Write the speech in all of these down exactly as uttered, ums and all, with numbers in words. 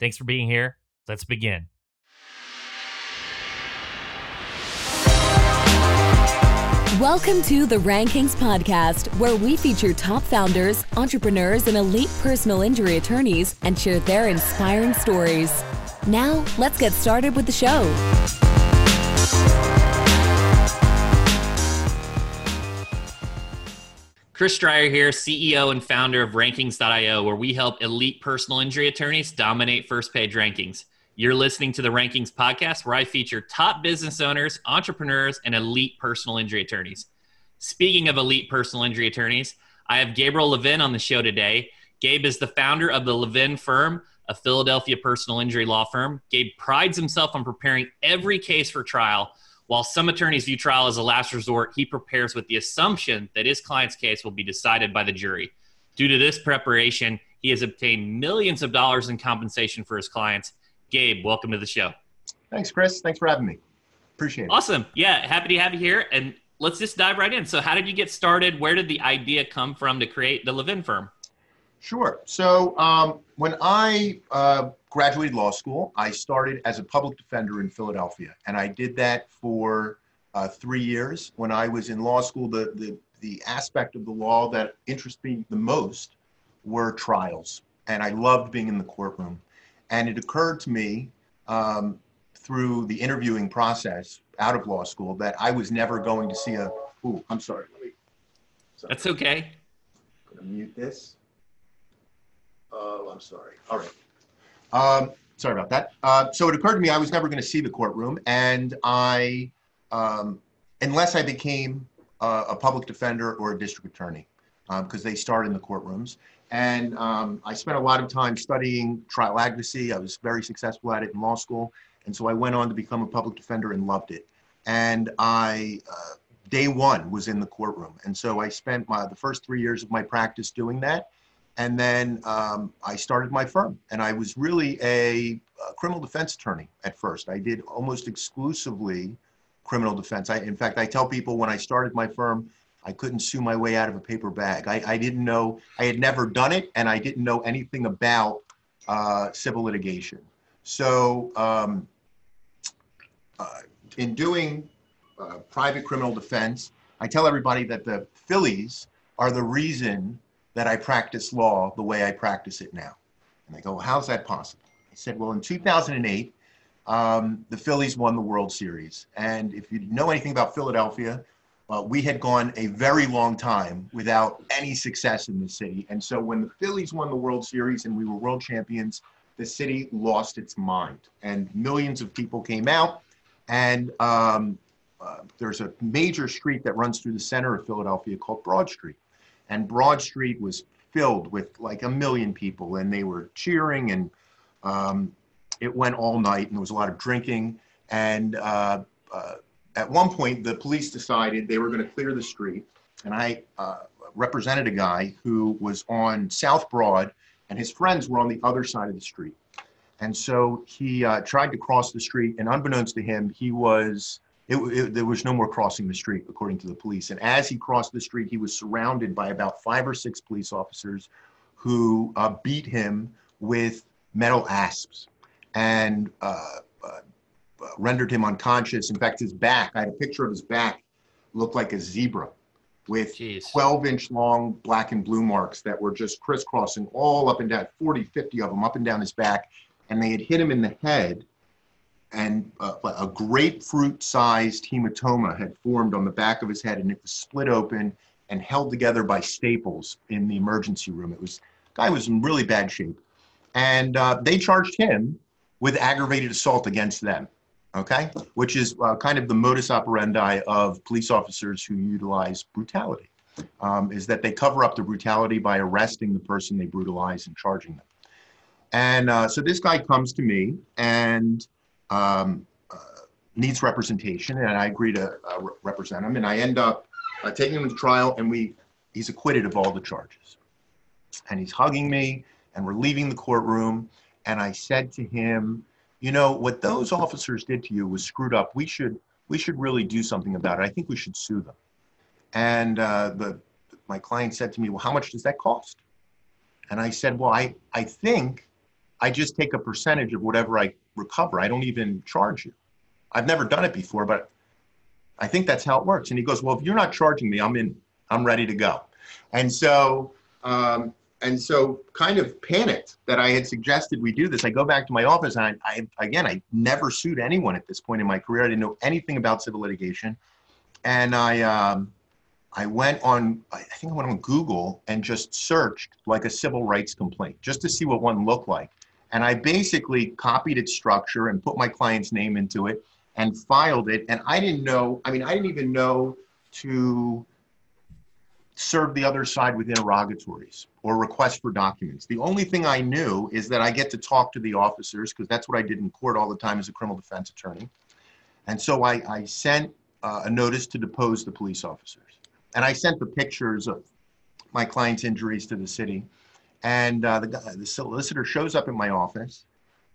Thanks for being here. Let's begin. Welcome to The Rankings Podcast, where we feature top founders, entrepreneurs, and elite personal injury attorneys and share their inspiring stories. Now, let's get started with the show. Chris Dreyer here, C E O and founder of Rankings dot io, where we help elite personal injury attorneys dominate first page rankings. You're listening to the Rankings Podcast, where I feature top business owners, entrepreneurs, and elite personal injury attorneys. Speaking of elite personal injury attorneys, I have Gabriel Levin on the show today. Gabe is the founder of The Levin Firm, a Philadelphia personal injury law firm. Gabe prides himself on preparing every case for trial. While some attorneys view trial as a last resort, he prepares with the assumption that his client's case will be decided by the jury. Due to this preparation, he has obtained millions of dollars in compensation for his clients. Gabe, welcome to the show. Thanks, Chris. Thanks for having me. Appreciate it. Awesome. Yeah, happy to have you here. And let's just dive right in. So how did you get started? Where did the idea come from to create the Levin Firm? Sure. So um, when I uh, graduated law school, I started as a public defender in Philadelphia. And I did that for uh, three years. When I was in law school, the, the, the aspect of the law that interested me the most were trials. And I loved being in the courtroom. And it occurred to me um, through the interviewing process out of law school that I was never going to see a, ooh, I'm sorry. Let me, sorry. That's okay. I'm gonna mute this. Oh, I'm sorry. All right. Um, sorry about that. Uh, so it occurred to me I was never gonna see the courtroom, and I, um, unless I became a, a public defender or a district attorney, because um, they start in the courtrooms. And um, I spent a lot of time studying trial advocacy. I was very successful at it in law school. And so I went on to become a public defender and loved it. And I, uh, day one was in the courtroom. And so I spent my, the first three years of my practice doing that. And then um, I started my firm. And I was really a, a criminal defense attorney at first. I did almost exclusively criminal defense. I, in fact, I tell people when I started my firm, I couldn't sue my way out of a paper bag. I, I didn't know, I had never done it, and I didn't know anything about uh, civil litigation. So um, uh, in doing uh, private criminal defense, I tell everybody that the Phillies are the reason that I practice law the way I practice it now. And they go, well, how's that possible? I said, well, in two thousand eight, um, the Phillies won the World Series. And if you know anything about Philadelphia, Uh, we had gone a very long time without any success in the city. And so when the Phillies won the World Series and we were world champions, the city lost its mind. And millions of people came out. And um, uh, there's a major street that runs through the center of Philadelphia called Broad Street. And Broad Street was filled with like a million people. And they were cheering. And um, it went all night. And there was a lot of drinking. And uh, uh at one point, the police decided they were going to clear the street, and I uh, represented a guy who was on South Broad, and his friends were on the other side of the street. And so he uh, tried to cross the street, and unbeknownst to him, he was it, it, there was no more crossing the street, according to the police. And as he crossed the street, he was surrounded by about five or six police officers who uh, beat him with metal asps. And uh, uh, rendered him unconscious. In fact, his back, I had a picture of his back, looked like a zebra with Jeez. twelve inch long black and blue marks that were just crisscrossing all up and down, forty, fifty of them up and down his back. And they had hit him in the head, and uh, a grapefruit-sized hematoma had formed on the back of his head, and it was split open and held together by staples in the emergency room. It was, the guy was in really bad shape. And uh, they charged him with aggravated assault against them. Okay, which is uh, kind of the modus operandi of police officers who utilize brutality, um, is that they cover up the brutality by arresting the person they brutalize and charging them. And uh, so this guy comes to me and um, uh, needs representation, and I agree to uh, re- represent him. And I end up uh, taking him to trial, and we he's acquitted of all the charges. And he's hugging me, and we're leaving the courtroom. And I said to him, you know, what those officers did to you was screwed up. We should we should really do something about it. I think we should sue them. And uh, the my client said to me, well, how much does that cost? And I said, well, I, I think I just take a percentage of whatever I recover. I don't even charge you. I've never done it before, but I think that's how it works. And he goes, well, if you're not charging me, I'm in, I'm ready to go. And so, um, and so kind of panicked that I had suggested we do this. I go back to my office, and I, I again, I never sued anyone at this point in my career. I didn't know anything about civil litigation. And I, um, I went on, I think I went on Google and just searched like a civil rights complaint, just to see what one looked like. And I basically copied its structure and put my client's name into it and filed it. And I didn't know, I mean, I didn't even know to serve the other side with interrogatories or requests for documents. The only thing I knew is that I get to talk to the officers, because that's what I did in court all the time as a criminal defense attorney. And so I, I sent uh, a notice to depose the police officers. And I sent the pictures of my client's injuries to the city. And uh, the, the solicitor shows up in my office,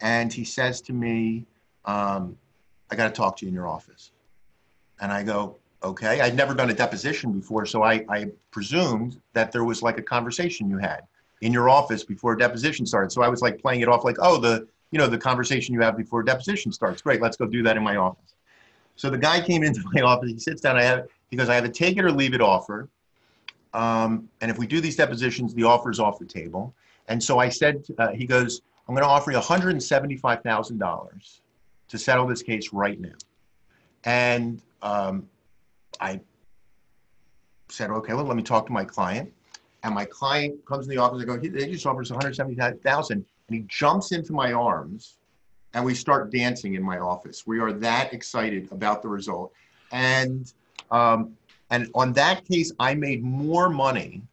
and he says to me, um, I got to talk to you in your office. And I go, okay. I'd never done a deposition before, so I, I presumed that there was like a conversation you had in your office before a deposition started. So I was like playing it off like, oh, the, you know, the conversation you have before a deposition starts. Great, let's go do that in my office. So the guy came into my office, he sits down, I have He goes, I have a take it or leave it offer. Um, and if we do these depositions, the offer's off the table. And so I said, uh, he goes, I'm going to offer you one hundred seventy-five thousand dollars to settle this case right now. And um, I said, okay, well, let me talk to my client. And my client comes in the office, I go, they just offered us one hundred seventy-five thousand dollars. And he jumps into my arms, and we start dancing in my office. We are that excited about the result. And Um, and on that case, I made more money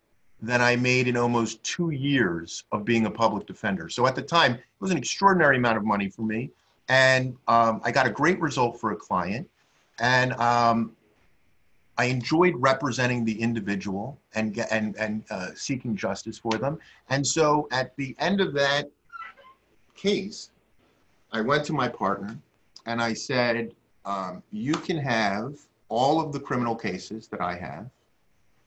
than I made in almost two years of being a public defender. So at the time, it was an extraordinary amount of money for me. And um, I got a great result for a client. And um, I enjoyed representing the individual and, and, and uh, seeking justice for them. And so at the end of that case, I went to my partner and I said, um, you can have all of the criminal cases that I have,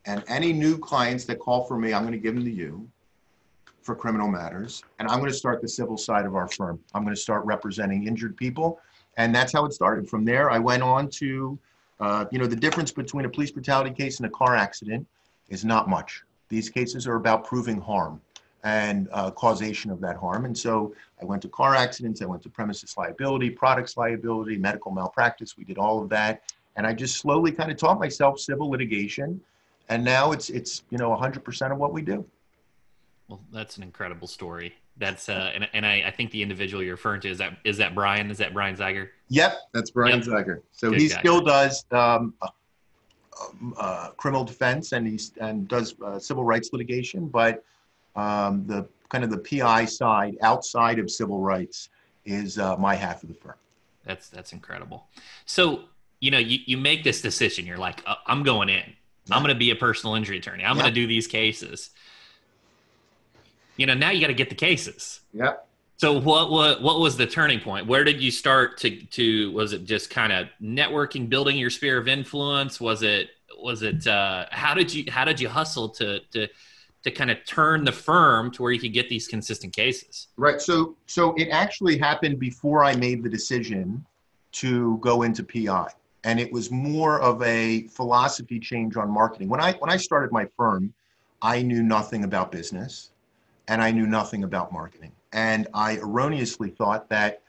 and any new clients that call for me, I'm going to give them to you for criminal matters. And I'm going to start the civil side of our firm. I'm going to start representing injured people. And that's how it started. From there, I went on to, uh, you know, the difference between a police brutality case and a car accident is not much. These cases are about proving harm and uh, causation of that harm. And so I went to car accidents, I went to premises liability, products liability, medical malpractice. We did all of that. And I just slowly kind of taught myself civil litigation. And now it's, it's you know, one hundred percent of what we do. Well, that's an incredible story. That's, uh, and, and I, I think the individual you're referring to, is that, is that Brian? Is that Brian Zeiger? Yep, that's Brian yep. Zeiger. So Good he guy. still does um, uh, uh, criminal defense and he's, and does uh, civil rights litigation, but um, the kind of the P I side outside of civil rights is uh, my half of the firm. That's, that's incredible. So, you know, you, you make this decision. You're like, uh, I'm going in. I'm going to be a personal injury attorney. I'm yeah. going to do these cases. You know, now you got to get the cases. Yeah. So what, what, what was the turning point? Where did you start to, to, was it just kind of networking, building your sphere of influence? Was it, was it, uh, how did you, how did you hustle to, to, to kind of turn the firm to where you could get these consistent cases? Right. So, so it actually happened before I made the decision to go into P I. And it was more of a philosophy change on marketing. When I when I started my firm, I knew nothing about business and I knew nothing about marketing. And I erroneously thought that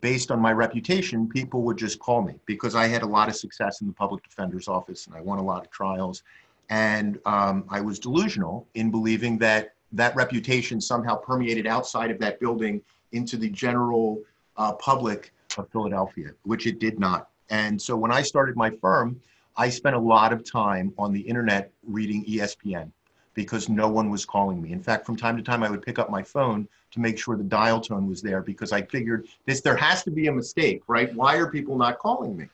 based on my reputation, people would just call me because I had a lot of success in the public defender's office and I won a lot of trials. And um, I was delusional in believing that that reputation somehow permeated outside of that building into the general uh, public of Philadelphia, which it did not. And so when I started my firm, I spent a lot of time on the internet reading E S P N because no one was calling me. In fact, from time to time, I would pick up my phone to make sure the dial tone was there because I figured this, there has to be a mistake, right? Why are people not calling me?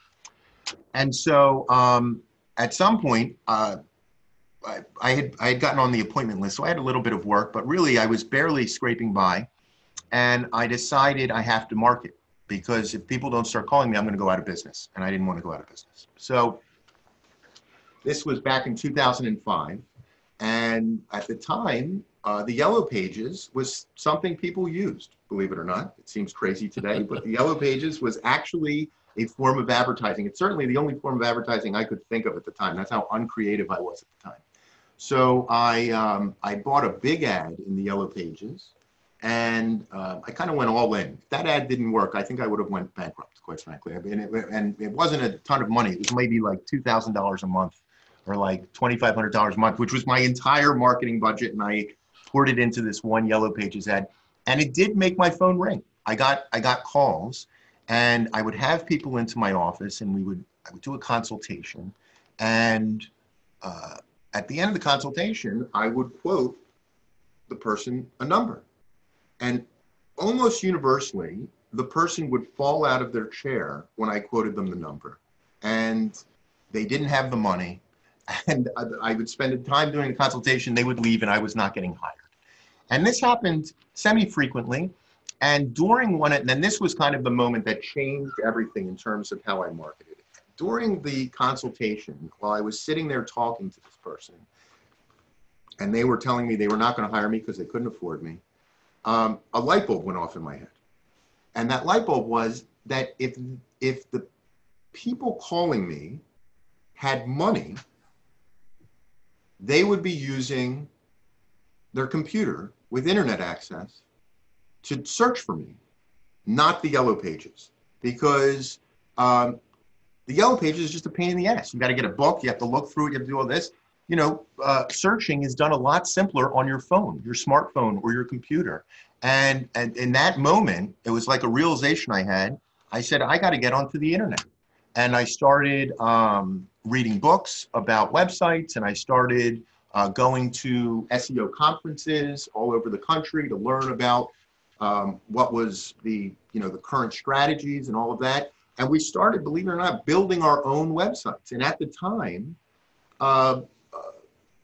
And so um, at some point, uh, I, I, had, I had gotten on the appointment list, so I had a little bit of work, but really I was barely scraping by. And I decided I have to market because if people don't start calling me, I'm going to go out of business. And I didn't want to go out of business. So this was back in two thousand five. And at the time, uh, the Yellow Pages was something people used, believe it or not. It seems crazy today, but the Yellow Pages was actually a form of advertising. It's certainly the only form of advertising I could think of at the time. That's how uncreative I was at the time. So I, um, I bought a big ad in the Yellow Pages, and uh, I kind of went all in. If that ad didn't work, I think I would have went bankrupt, quite frankly. I mean, it, and it wasn't a ton of money. It was maybe like two thousand dollars a month, or like twenty-five hundred dollars a month, which was my entire marketing budget. And I poured it into this one Yellow Pages ad. And it did make my phone ring. I got, I got calls, and I would have people into my office, and we would, I would do a consultation. And uh, at the end of the consultation, I would quote the person a number. And almost universally, the person would fall out of their chair when I quoted them the number. And they didn't have the money. And I would spend the time doing the consultation, they would leave, and I was not getting hired. And this happened semi-frequently. And during one, and then this was kind of the moment that changed everything in terms of how I marketed it. During the consultation, while I was sitting there talking to this person, and they were telling me they were not going to hire me because they couldn't afford me, um, a light bulb went off in my head. And that light bulb was that if, if the people calling me had money, they would be using their computer with internet access to search for me, not the Yellow Pages. Because um, the Yellow Pages is just a pain in the ass. You gotta get a book, you have to look through it, you have to do all this. You know, uh, searching is done a lot simpler on your phone, your smartphone or your computer. And, and in that moment, it was like a realization I had. I said, I gotta get onto the internet. And I started um, reading books about websites, and I started uh, going to S E O conferences all over the country to learn about um, what was the, you know, the current strategies and all of that. And we started, believe it or not, building our own websites. And at the time, uh,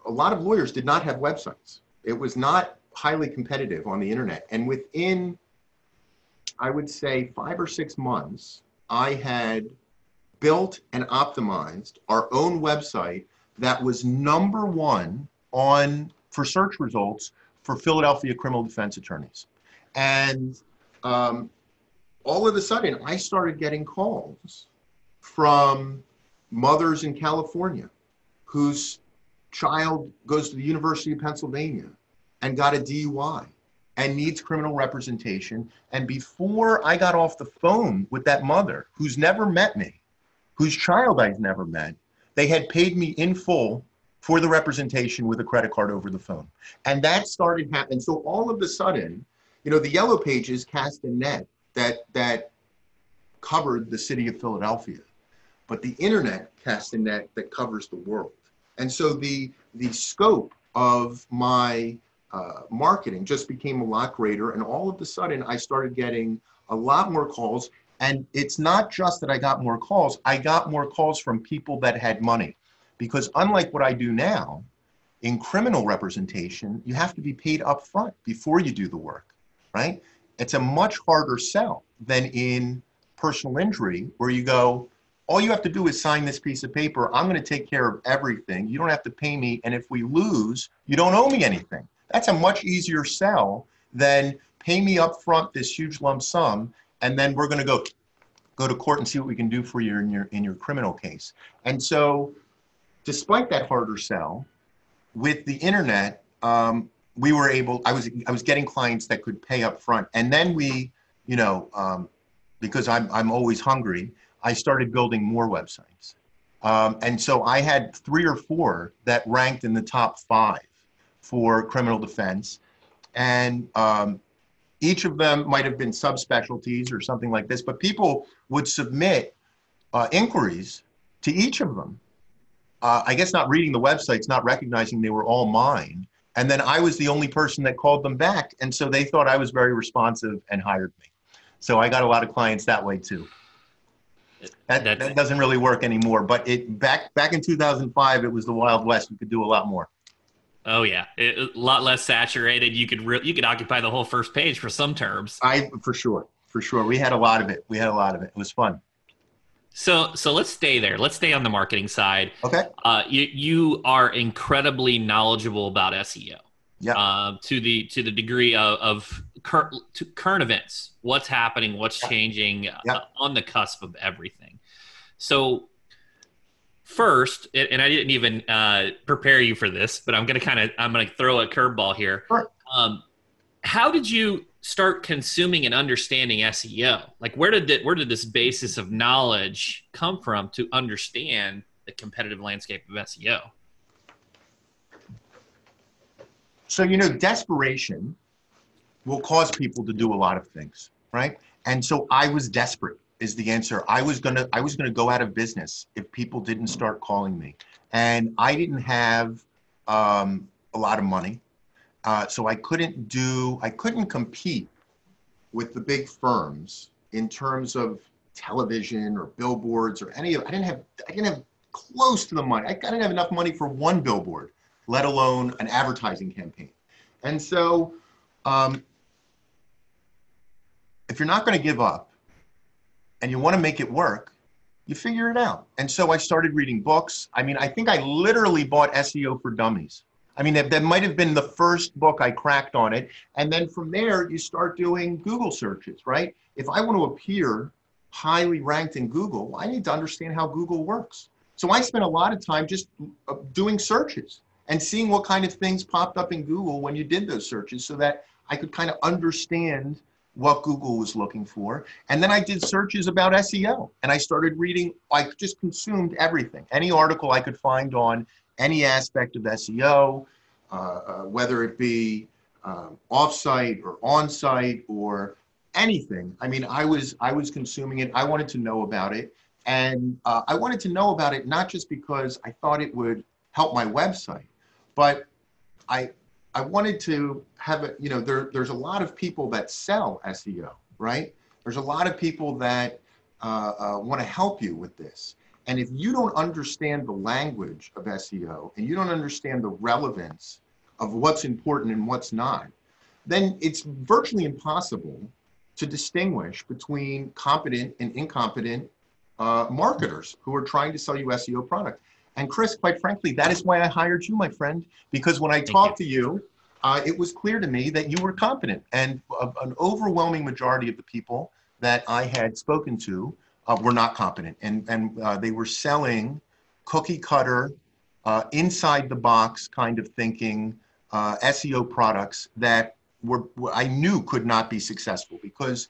a lot of lawyers did not have websites. It was not highly competitive on the internet. And within, I would say, five or six months, I had built and optimized our own website that was number one on for search results for Philadelphia criminal defense attorneys. And um, all of a sudden, I started getting calls from mothers in California whose child goes to the University of Pennsylvania and got a D U I and needs criminal representation. And before I got off the phone with that mother who's never met me, whose child I've never met, they had paid me in full for the representation with a credit card over the phone. And that started happening. So all of a sudden, you know, the Yellow Pages cast a net that, that covered the city of Philadelphia, but the internet cast a net that covers the world. And so the, the scope of my uh, marketing just became a lot greater. And all of a sudden, I started getting a lot more calls. And it's not just that I got more calls, I got more calls from people that had money. Because unlike what I do now, in criminal representation, you have to be paid up front before you do the work, right? It's a much harder sell than in personal injury, where you go, all you have to do is sign this piece of paper, I'm gonna take care of everything, you don't have to pay me, and if we lose, you don't owe me anything. That's a much easier sell than pay me up front this huge lump sum, and then we're going to go go to court and see what we can do for you in your in your criminal case. And so, despite that harder sell, with the internet, um, we were able. I was I was getting clients that could pay up front, and then we, you know, um, because I'm I'm always hungry. I started building more websites, um, and so I had three or four that ranked in the top five for criminal defense, and. Um, Each of them might have been subspecialties or something like this, but people would submit uh, inquiries to each of them. uh, I guess not reading the websites, not recognizing they were all mine. And then I was the only person that called them back. And so they thought I was very responsive and hired me. So I got a lot of clients that way too. That, that doesn't really work anymore. But it back back in two thousand five, it was the Wild West. You could do a lot more. Oh yeah, it, a lot less saturated. You could re- you could occupy the whole first page for some terms. I for sure, for sure. We had a lot of it. We had a lot of it. It was fun. So so let's stay there. Let's stay on the marketing side. Okay. Uh, you you are incredibly knowledgeable about S E O. Yeah. Uh, to the to the degree of, of cur- to current events, what's happening, what's yep. changing, yep. Uh, on the cusp of everything. So first, and I didn't even uh, prepare you for this, but I'm gonna kind of I'm gonna throw a curveball here. Sure. Um, how did you start consuming and understanding S E O? Like, where did the, where did this basis of knowledge come from to understand the competitive landscape of S E O? So, you know, desperation will cause people to do a lot of things, right? And so I was desperate is the answer. I was going to I was going to go out of business if people didn't start calling me. And I didn't have um, a lot of money. Uh, so I couldn't do I couldn't compete with the big firms in terms of television or billboards or any of I didn't have I didn't have close to the money. I didn't have enough money for one billboard, let alone an advertising campaign. And so um, if you're not going to give up and you want to make it work, you figure it out. And so I started reading books. I mean, I think I literally bought S E O for Dummies. I mean, that, that might have been the first book I cracked on it. And then from there, you start doing Google searches, right? If I want to appear highly ranked in Google, I need to understand how Google works. So I spent a lot of time just doing searches and seeing what kind of things popped up in Google when you did those searches so that I could kind of understand what Google was looking for. And then I did searches about S E O and I started reading, I just consumed everything, any article I could find on any aspect of S E O, uh, uh, whether it be um, offsite or onsite or anything. I mean, I was I was consuming it, I wanted to know about it. And uh, I wanted to know about it, not just because I thought it would help my website, but I I wanted to have a, you know, there there's a lot of people that sell S E O, right? There's a lot of people that uh, uh, want to help you with this. And if you don't understand the language of S E O and you don't understand the relevance of what's important and what's not, then it's virtually impossible to distinguish between competent and incompetent uh, marketers who are trying to sell you S E O products. And Chris, quite frankly, that is why I hired you, my friend, because when I talked to you, uh, it was clear to me that you were competent. And uh, an overwhelming majority of the people that I had spoken to uh, were not competent. And, and uh, they were selling cookie cutter, uh, inside the box kind of thinking, uh, S E O products that were, were I knew could not be successful. Because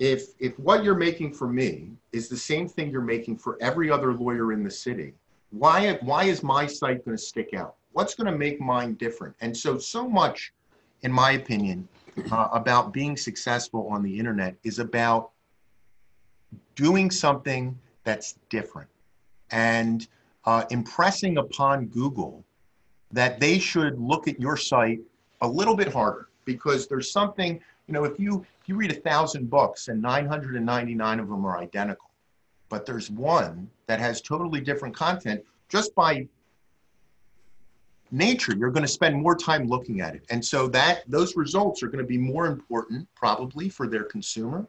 if, if what you're making for me is the same thing you're making for every other lawyer in the city, Why, why is my site going to stick out? What's going to make mine different? And so, so much, in my opinion, uh, about being successful on the internet is about doing something that's different and uh, impressing upon Google that they should look at your site a little bit harder, because there's something, you know, if you, if you read a thousand books and nine hundred ninety-nine of them are identical, but there's one that has totally different content, just by nature, you're going to spend more time looking at it. And so that those results are going to be more important probably for their consumer.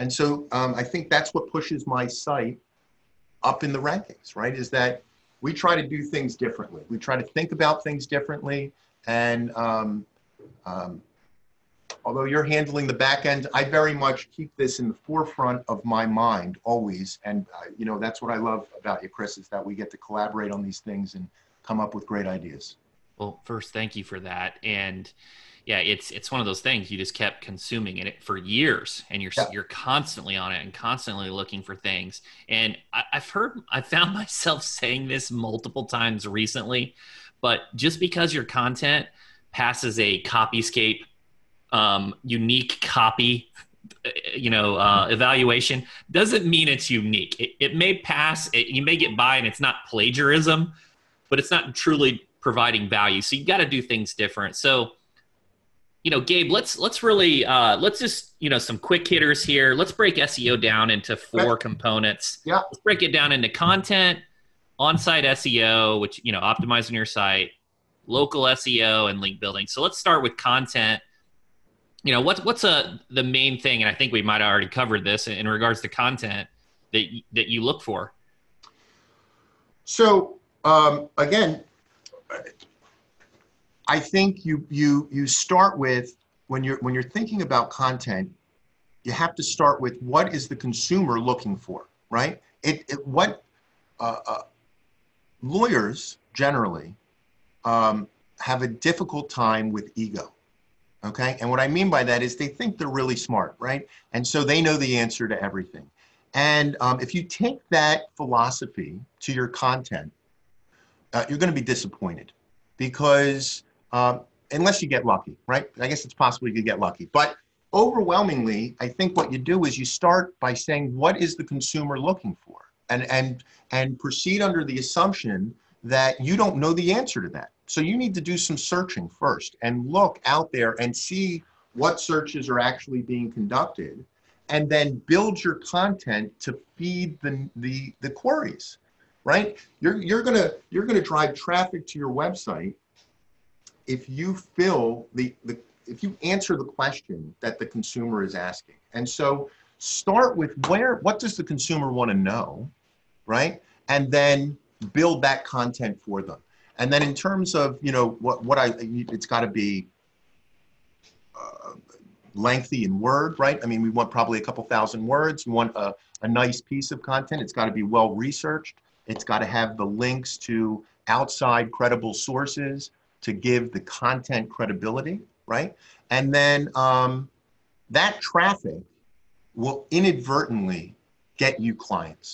And so um, I think that's what pushes my site up in the rankings, right? Is that we try to do things differently. We try to think about things differently. And um, um, although you're handling the back end, I very much keep this in the forefront of my mind always. And, uh, you know, that's what I love about you, Chris, is that we get to collaborate on these things and come up with great ideas. Well, first, thank you for that. And yeah, it's it's one of those things you just kept consuming in it for years, and you're yeah. you're constantly on it and constantly looking for things. And I, I've heard, I found myself saying this multiple times recently, but just because your content passes a copyscape Um, unique copy, you know, uh, evaluation doesn't mean it's unique. It, it may pass, it, you may get by and it's not plagiarism, but it's not truly providing value. So you got to do things different. So, you know, Gabe, let's, let's really, uh, let's just, you know, some quick hitters here. Let's break S E O down into four components. Yeah. Let's break it down into content, on-site S E O, which, you know, optimizing your site, local S E O, and link building. So let's start with content. You know, what's, what's a, the main thing, and I think we might've already covered this in regards to content that, that you look for. So um, again, I think you you you start with, when you're when you're thinking about content, you have to start with what is the consumer looking for, right? It, it what uh, uh, lawyers generally um, have a difficult time with ego, okay? And what I mean by that is they think they're really smart, right? And so they know the answer to everything. And um, if you take that philosophy to your content, uh, you're going to be disappointed, because Um, unless you get lucky, right? I guess it's possible you could get lucky. But overwhelmingly, I think what you do is you start by saying, what is the consumer looking for? And, and, and proceed under the assumption that you don't know the answer to that. So you need to do some searching first and look out there and see what searches are actually being conducted, and then build your content to feed the, the, the queries, right? You're, you're gonna, you're gonna drive traffic to your website if you fill the, the, if you answer the question that the consumer is asking. And so start with where, what does the consumer want to know, right? And then build that content for them. And then in terms of, you know, what, what I, it's got to be uh, lengthy in word, right? I mean, we want probably a couple thousand words. We want a, a nice piece of content. It's got to be well-researched. It's got to have the links to outside credible sources to give the content credibility, right? And then um, that traffic will inadvertently get you clients,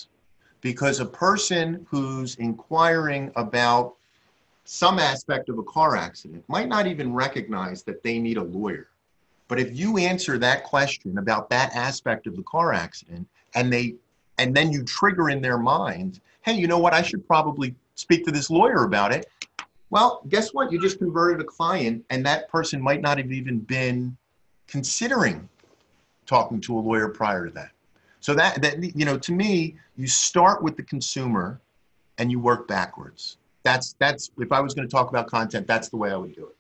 because a person who's inquiring about some aspect of a car accident might not even recognize that they need a lawyer. But if you answer that question about that aspect of the car accident, and they, and then you trigger in their mind, hey, you know what, I should probably speak to this lawyer about it. Well, guess what? You just converted a client, and that person might not have even been considering talking to a lawyer prior to that. So that, that, you know, to me, you start with the consumer and you work backwards. That's, that's, if I was going to talk about content, that's the way I would do it.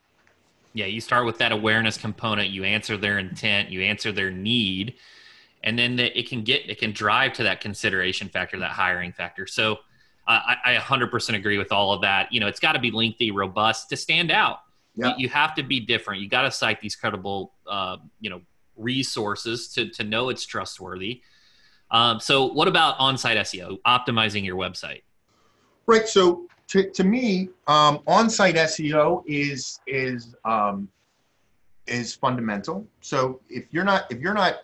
Yeah. You start with that awareness component. You answer their intent, you answer their need, and then the, it can get, it can drive to that consideration factor, that hiring factor. So I, I one hundred percent agree with all of that. You know, it's got to be lengthy, robust to stand out. Yeah. You, you have to be different. You got to cite these credible, uh, you know, resources to, to know it's trustworthy. Um, so what about on-site S E O, optimizing your website? Right. So to, to me, um, on-site S E O is, is, um, is fundamental. So if you're not, if you're not,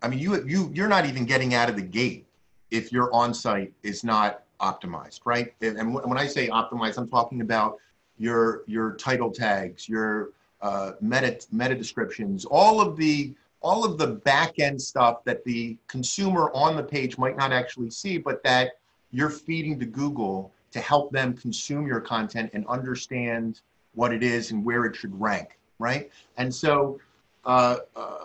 I mean, you, you, you're not even getting out of the gate if your on-site is not optimized, right? And when I say optimized, I'm talking about your your title tags, your uh, meta meta descriptions, all of the all of the back end stuff that the consumer on the page might not actually see, but that you're feeding to Google to help them consume your content and understand what it is and where it should rank, right? And so uh, uh,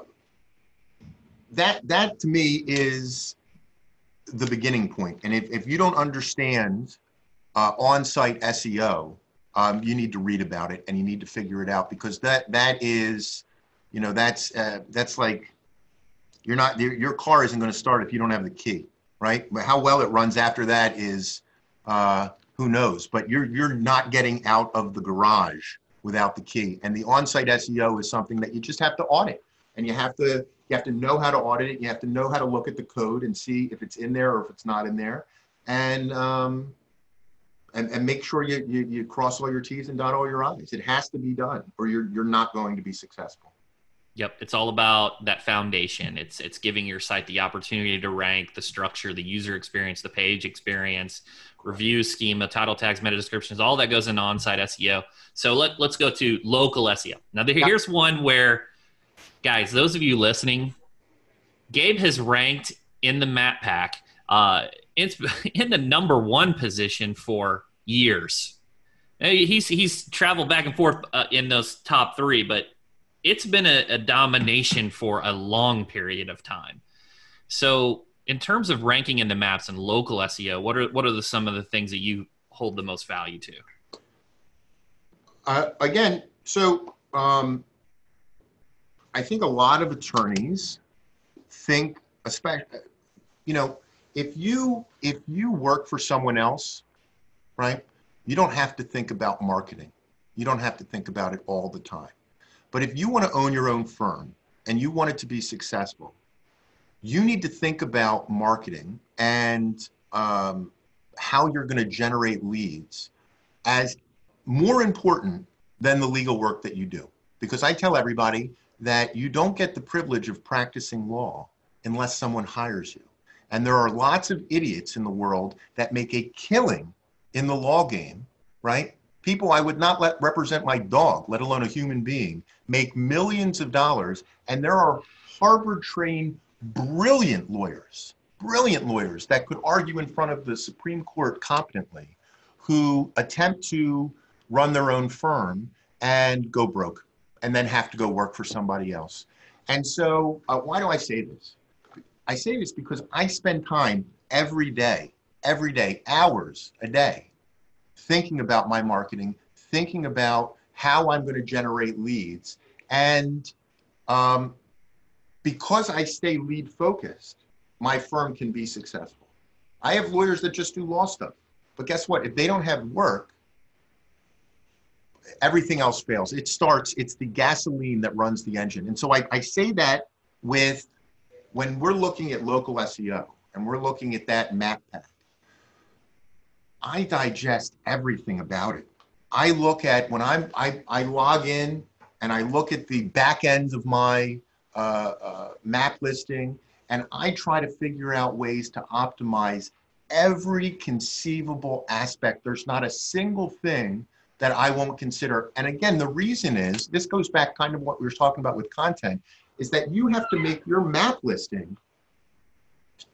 that that to me is the beginning point. And if, if you don't understand uh, on-site S E O, um, you need to read about it and you need to figure it out, because that, that is, you know, that's, uh, that's like, you're not, your car isn't going to start if you don't have the key, right? But how well it runs after that is, uh, who knows, but you're, you're not getting out of the garage without the key. And the on-site S E O is something that you just have to audit, and you have to, You have to know how to audit it. You have to know how to look at the code and see if it's in there or if it's not in there, and um, and, and make sure you, you you cross all your T's and dot all your I's. It has to be done, or you're you're not going to be successful. Yep, it's all about that foundation. It's it's giving your site the opportunity to rank, the structure, the user experience, the page experience, review schema, title tags, meta descriptions, all that goes into on-site S E O. So let let's go to local S E O. Now here's one where, guys, those of you listening, Gabe has ranked in the map pack uh, in, in the number one position for years. He's he's traveled back and forth uh, in those top three, but it's been a, a domination for a long period of time. So in terms of ranking in the maps and local S E O, what are what are the, some of the things that you hold the most value to? Uh, again, so um, I think a lot of attorneys think, especially, you know, if you if you work for someone else, right? You don't have to think about marketing. You don't have to think about it all the time. But if you want to own your own firm and you want it to be successful, you need to think about marketing and um, how you're going to generate leads as more important than the legal work that you do. Because I tell everybody that you don't get the privilege of practicing law unless someone hires you. And there are lots of idiots in the world that make a killing in the law game, right? People I would not let represent my dog, let alone a human being, make millions of dollars. And there are Harvard-trained, brilliant lawyers, brilliant lawyers that could argue in front of the Supreme Court competently, who attempt to run their own firm and go broke and then have to go work for somebody else. And so uh, why do I say this? I say this because I spend time every day every day, hours a day, thinking about my marketing, thinking about how I'm going to generate leads. And um, because I stay lead focused, my firm can be successful. I have lawyers that just do law stuff, but guess what? If they don't have work, everything else fails. It starts, it's the gasoline that runs the engine. And so I, I say that with, when we're looking at local S E O and we're looking at that map pack, I digest everything about it. I look at when I'm, I, I log in and I look at the back end of my uh, uh, map listing, and I try to figure out ways to optimize every conceivable aspect. There's not a single thing that I won't consider. And again, the reason is, this goes back kind of what we were talking about with content, is that you have to make your map listing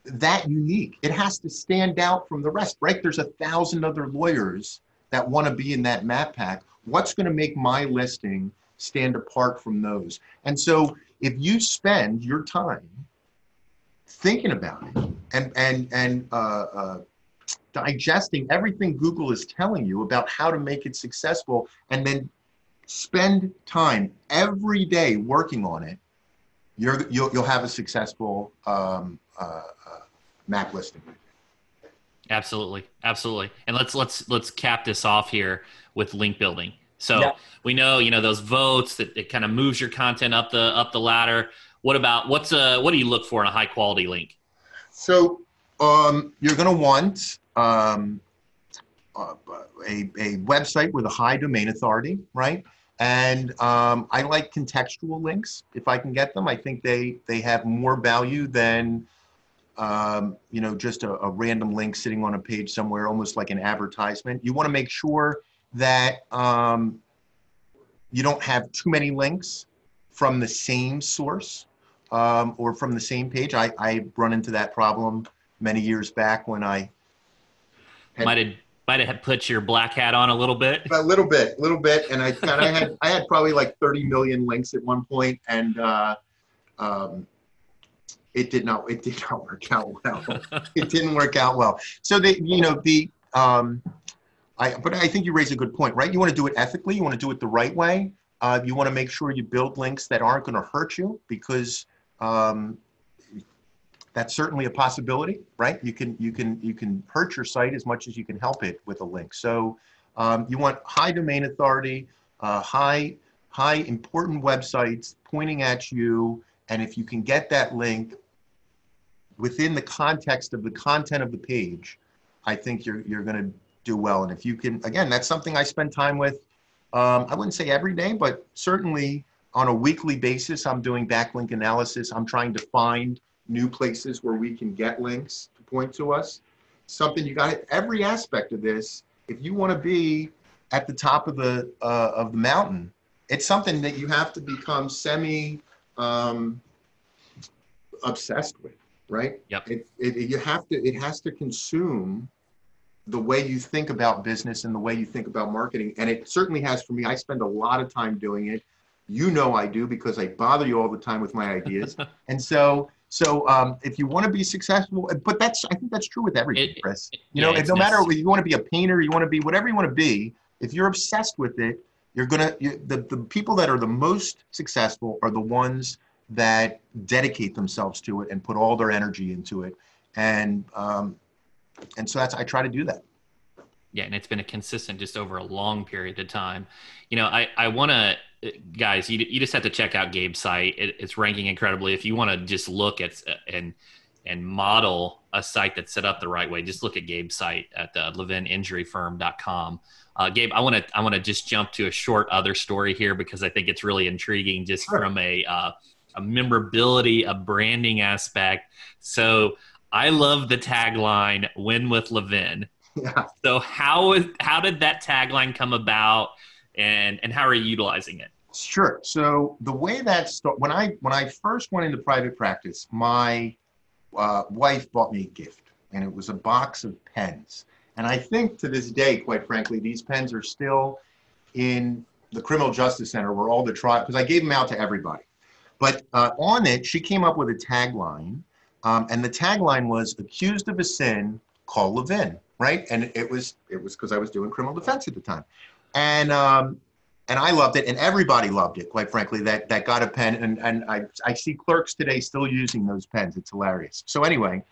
that unique. It has to stand out from the rest, right? There's a thousand other lawyers that want to be in that map pack. What's going to make my listing stand apart from those? And so if you spend your time thinking about it and and and uh, uh, digesting everything Google is telling you about how to make it successful, and then spend time every day working on it, You're, you'll, you'll have a successful um, uh, uh, map listing. Absolutely, absolutely. And let's let's let's cap this off here with link building. So yeah. We know you know those votes that it kind of moves your content up the up the ladder. What about what's a, what do you look for in a high quality link? So um, you're going to want um, a, a website with a high domain authority, right? And um, I like contextual links if I can get them. I think they they have more value than um, you know just a, a random link sitting on a page somewhere, almost like an advertisement. You want to make sure that um, you don't have too many links from the same source um, or from the same page. I I run into that problem many years back when I had- might have. Might have put your black hat on a little bit. A little bit, a little bit, and I, and I had I had probably like thirty million links at one point, and uh, um, it did not it did not work out well. It didn't work out well. So the you know the um, I but I think you raise a good point, right? You want to do it ethically. You want to do it the right way. Uh, you want to make sure you build links that aren't going to hurt you, because um, that's certainly a possibility, right? You can you can you can hurt your site as much as you can help it with a link. So um, you want high domain authority, uh, high high important websites pointing at you, and if you can get that link within the context of the content of the page, I think you're you're going to do well. And if you can, again, that's something I spend time with. Um, I wouldn't say every day, but certainly on a weekly basis, I'm doing backlink analysis. I'm trying to find new places where we can get links to point to us. Something you got every aspect of this. If you want to be at the top of the uh, of the mountain, it's something that you have to become semi um, obsessed with, right? Yep. It, it, it you have to. It has to consume the way you think about business and the way you think about marketing. And it certainly has for me. I spend a lot of time doing it. You know I do, because I bother you all the time with my ideas. And so, so um, if you want to be successful, but that's, I think that's true with everything, it, Chris. It, you know, yeah, no matter whether you want to be a painter, you want to be whatever you want to be, if you're obsessed with it, you're going to, you, the, the people that are the most successful are the ones that dedicate themselves to it and put all their energy into it. And, um, and so that's, I try to do that. Yeah. And it's been a consistent, just over a long period of time. You know, I, I want to, guys, you you just have to check out Gabe's site. It, it's ranking incredibly. If you want to just look at and and model a site that's set up the right way, just look at Gabe's site at the levin injury firm dot com. Uh, Gabe, I want to I want to just jump to a short other story here, because I think it's really intriguing, just sure. from a uh, a memorability, a branding aspect. So I love the tagline, "Win with Levin." Yeah. So how is how did that tagline come about? And, and how are you utilizing it? Sure. So the way that started, when I when I first went into private practice, my uh, wife bought me a gift, and it was a box of pens. And I think to this day, quite frankly, these pens are still in the criminal justice center where all the trial, because I gave them out to everybody. But uh, on it, she came up with a tagline, um, and the tagline was "Accused of a sin, call Levin." Right? And it was it was because I was doing criminal defense at the time. And um, and I loved it, and everybody loved it, quite frankly, that that got a pen. And, and I, I see clerks today still using those pens. It's hilarious. So anyway,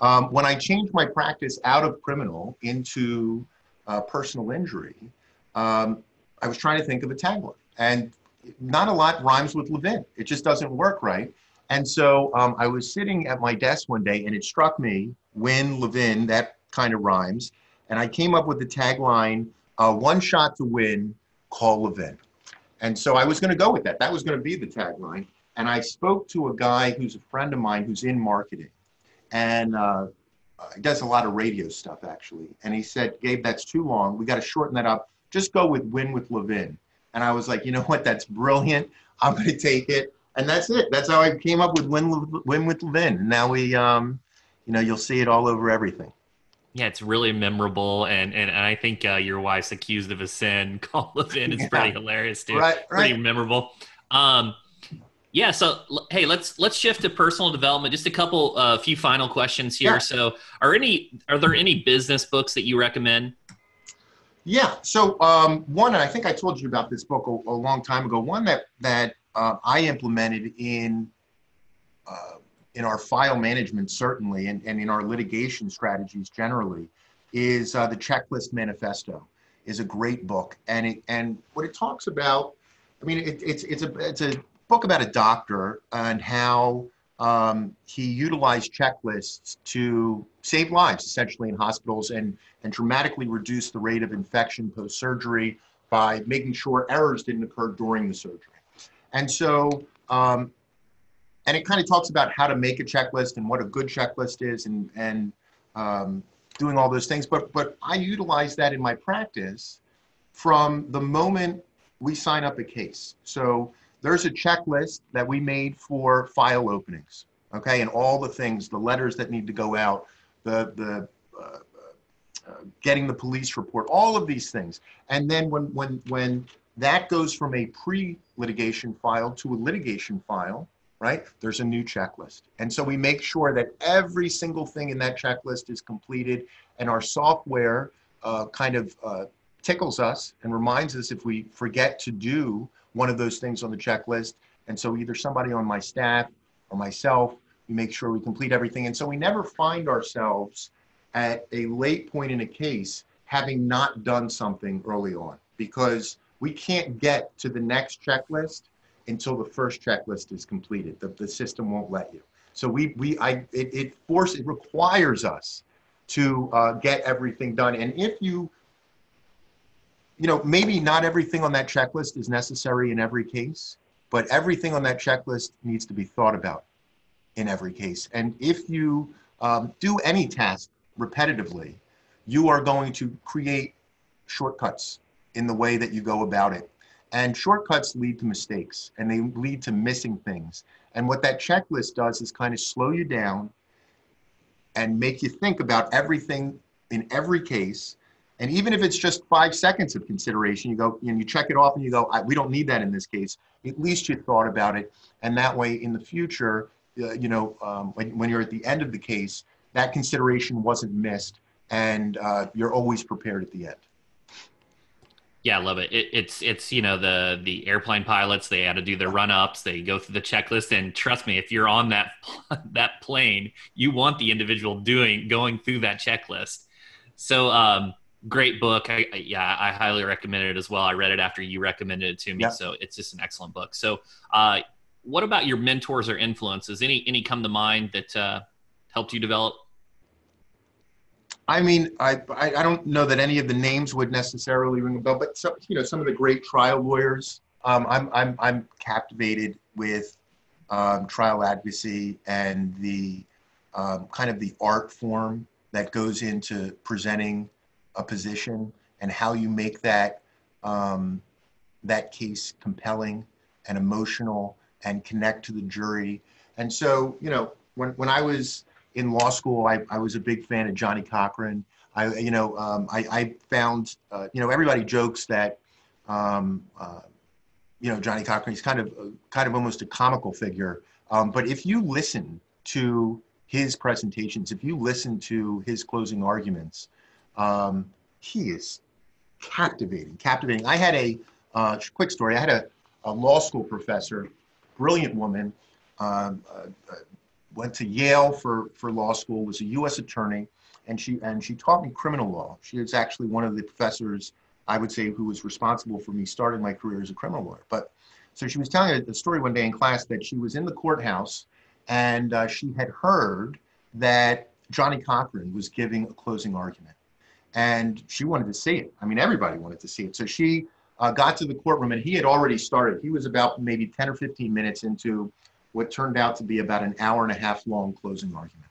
um, when I changed my practice out of criminal into uh, personal injury, um, I was trying to think of a tagline. And not a lot rhymes with Levin. It just doesn't work right. And so um, I was sitting at my desk one day, and it struck me, "Win Levin," that kind of rhymes. And I came up with the tagline, Uh, "one shot to win, call Levin." And so I was going to go with that. That was going to be the tagline. And I spoke to a guy who's a friend of mine who's in marketing. And uh, he does a lot of radio stuff, actually. And he said, "Gabe, that's too long. We got to shorten that up. Just go with 'Win with Levin.'" And I was like, you know what? That's brilliant. I'm going to take it. And that's it. That's how I came up with Win, Win with Levin. And now we, um, you know, you'll see it all over everything. Yeah, it's really memorable, and and, and I think uh, your wife's "Accused of a Sin, call Levin" is yeah. pretty hilarious too. Right, right. Pretty memorable. Um, yeah. So hey, let's let's shift to personal development. Just a couple, a uh, few final questions here. Yeah. So, are any are there any business books that you recommend? Yeah. So um, one, and I think I told you about this book a, a long time ago. One that that uh, I implemented in. Uh, in our file management, certainly, and, and in our litigation strategies generally, is uh, The Checklist Manifesto is a great book. And it, and what it talks about, I mean, it, it's, it's, a, it's a book about a doctor and how um, he utilized checklists to save lives, essentially, in hospitals and, and dramatically reduce the rate of infection post-surgery by making sure errors didn't occur during the surgery. And so, um, And it kind of talks about how to make a checklist and what a good checklist is, and and um, doing all those things. But but I utilize that in my practice from the moment we sign up a case. So there's a checklist that we made for file openings, okay, and all the things, the letters that need to go out, the the uh, uh, getting the police report, all of these things. And then when when when that goes from a pre-litigation file to a litigation file, right? There's a new checklist. And so we make sure that every single thing in that checklist is completed, and our software uh, kind of uh, tickles us and reminds us if we forget to do one of those things on the checklist. And so either somebody on my staff or myself, we make sure we complete everything. And so we never find ourselves at a late point in a case having not done something early on, because we can't get to the next checklist until the first checklist is completed. The, the system won't let you. So we, we I, it, it force, it requires us to uh, get everything done. And if you, you know, maybe not everything on that checklist is necessary in every case, but everything on that checklist needs to be thought about in every case. And if you um, do any task repetitively, you are going to create shortcuts in the way that you go about it. And shortcuts lead to mistakes, and they lead to missing things. And what that checklist does is kind of slow you down and make you think about everything in every case. And even if it's just five seconds of consideration, you go and you check it off and you go, I, we don't need that in this case. At least you thought about it. And that way in the future, uh, you know, um, when, when you're at the end of the case, that consideration wasn't missed, and uh, you're always prepared at the end. Yeah, I love it. it. It's, it's, you know, the, the airplane pilots, they had to do their run ups. They go through the checklist, and trust me, if you're on that, that plane, you want the individual doing, going through that checklist. So um, great book. I, I, yeah, I highly recommend it as well. I read it after you recommended it to me. Yeah. So it's just an excellent book. So uh, what about your mentors or influences? Any, any come to mind that uh, helped you develop? I mean, I, I don't know that any of the names would necessarily ring a bell, but some, you know, some of the great trial lawyers, um, I'm, I'm, I'm captivated with um, trial advocacy and the um, kind of the art form that goes into presenting a position and how you make that, um, that case compelling and emotional and connect to the jury. And so, you know, when, when I was in law school, I, I was a big fan of Johnny Cochran. I, you know, um, I, I found, uh, you know, everybody jokes that, um, uh, you know, Johnny Cochran, he's kind of, uh, kind of almost a comical figure. Um, but if you listen to his presentations, if you listen to his closing arguments, um, he is captivating, captivating. I had a uh, quick story. I had a, a law school professor, brilliant woman, um, uh, uh, went to Yale for, for law school, was a U S attorney, and she and she taught me criminal law. She was actually one of the professors, I would say, who was responsible for me starting my career as a criminal lawyer. But so she was telling a story one day in class that she was in the courthouse, and uh, she had heard that Johnny Cochran was giving a closing argument. And she wanted to see it. I mean, everybody wanted to see it. So she uh, got to the courtroom, and he had already started. He was about maybe ten or fifteen minutes into what turned out to be about an hour and a half long closing argument.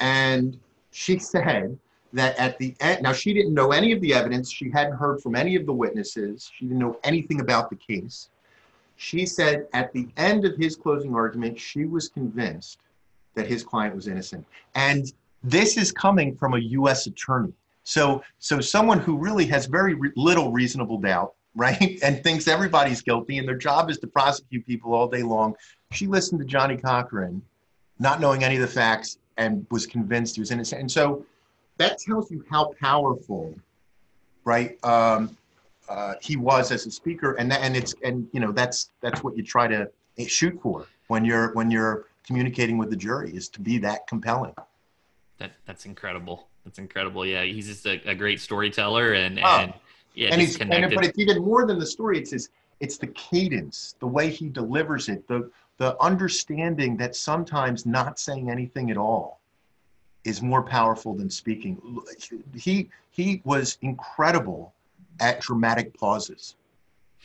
And she said that at the end, now she didn't know any of the evidence, she hadn't heard from any of the witnesses, she didn't know anything about the case. She said at the end of his closing argument, she was convinced that his client was innocent. And this is coming from a U S attorney. So, so someone who really has very re- little reasonable doubt, right? And thinks everybody's guilty, and their job is to prosecute people all day long. She listened to Johnny Cochran, not knowing any of the facts, and was convinced he was innocent. And so that tells you how powerful, right, um, uh, he was as a speaker. And that, and it's, and you know, that's, that's what you try to shoot for when you're, when you're communicating with the jury, is to be that compelling. That that's incredible. That's incredible. Yeah. He's just a, a great storyteller, and, oh. and, Yeah, and he's and, but it's even more than the story. It's his, it's the cadence, the way he delivers it, the the understanding that sometimes not saying anything at all is more powerful than speaking. He he was incredible at dramatic pauses.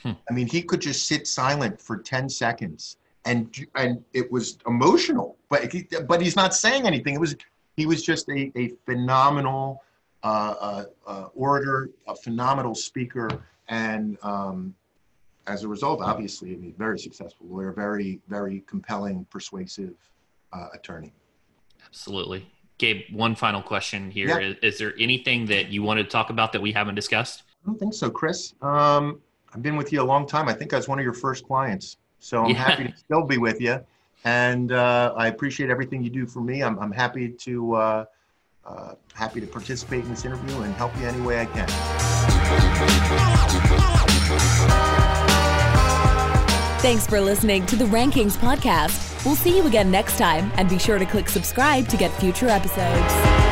Hmm. I mean, he could just sit silent for ten seconds, and and it was emotional. But he, but he's not saying anything. It was he was just a a phenomenal Uh, uh, uh, orator, a phenomenal speaker, and um, as a result, obviously, I mean, very successful lawyer, very, very compelling, persuasive uh, attorney. Absolutely. Gabe, one final question here. Yeah. Is, is there anything that you want to talk about that we haven't discussed? I don't think so, Chris. Um, I've been with you a long time. I think I was one of your first clients, so I'm yeah. happy to still be with you, and uh, I appreciate everything you do for me. I'm, I'm happy to... Uh, Uh, happy to participate in this interview and help you any way I can. Thanks for listening to the Rankings Podcast. We'll see you again next time, and be sure to click subscribe to get future episodes.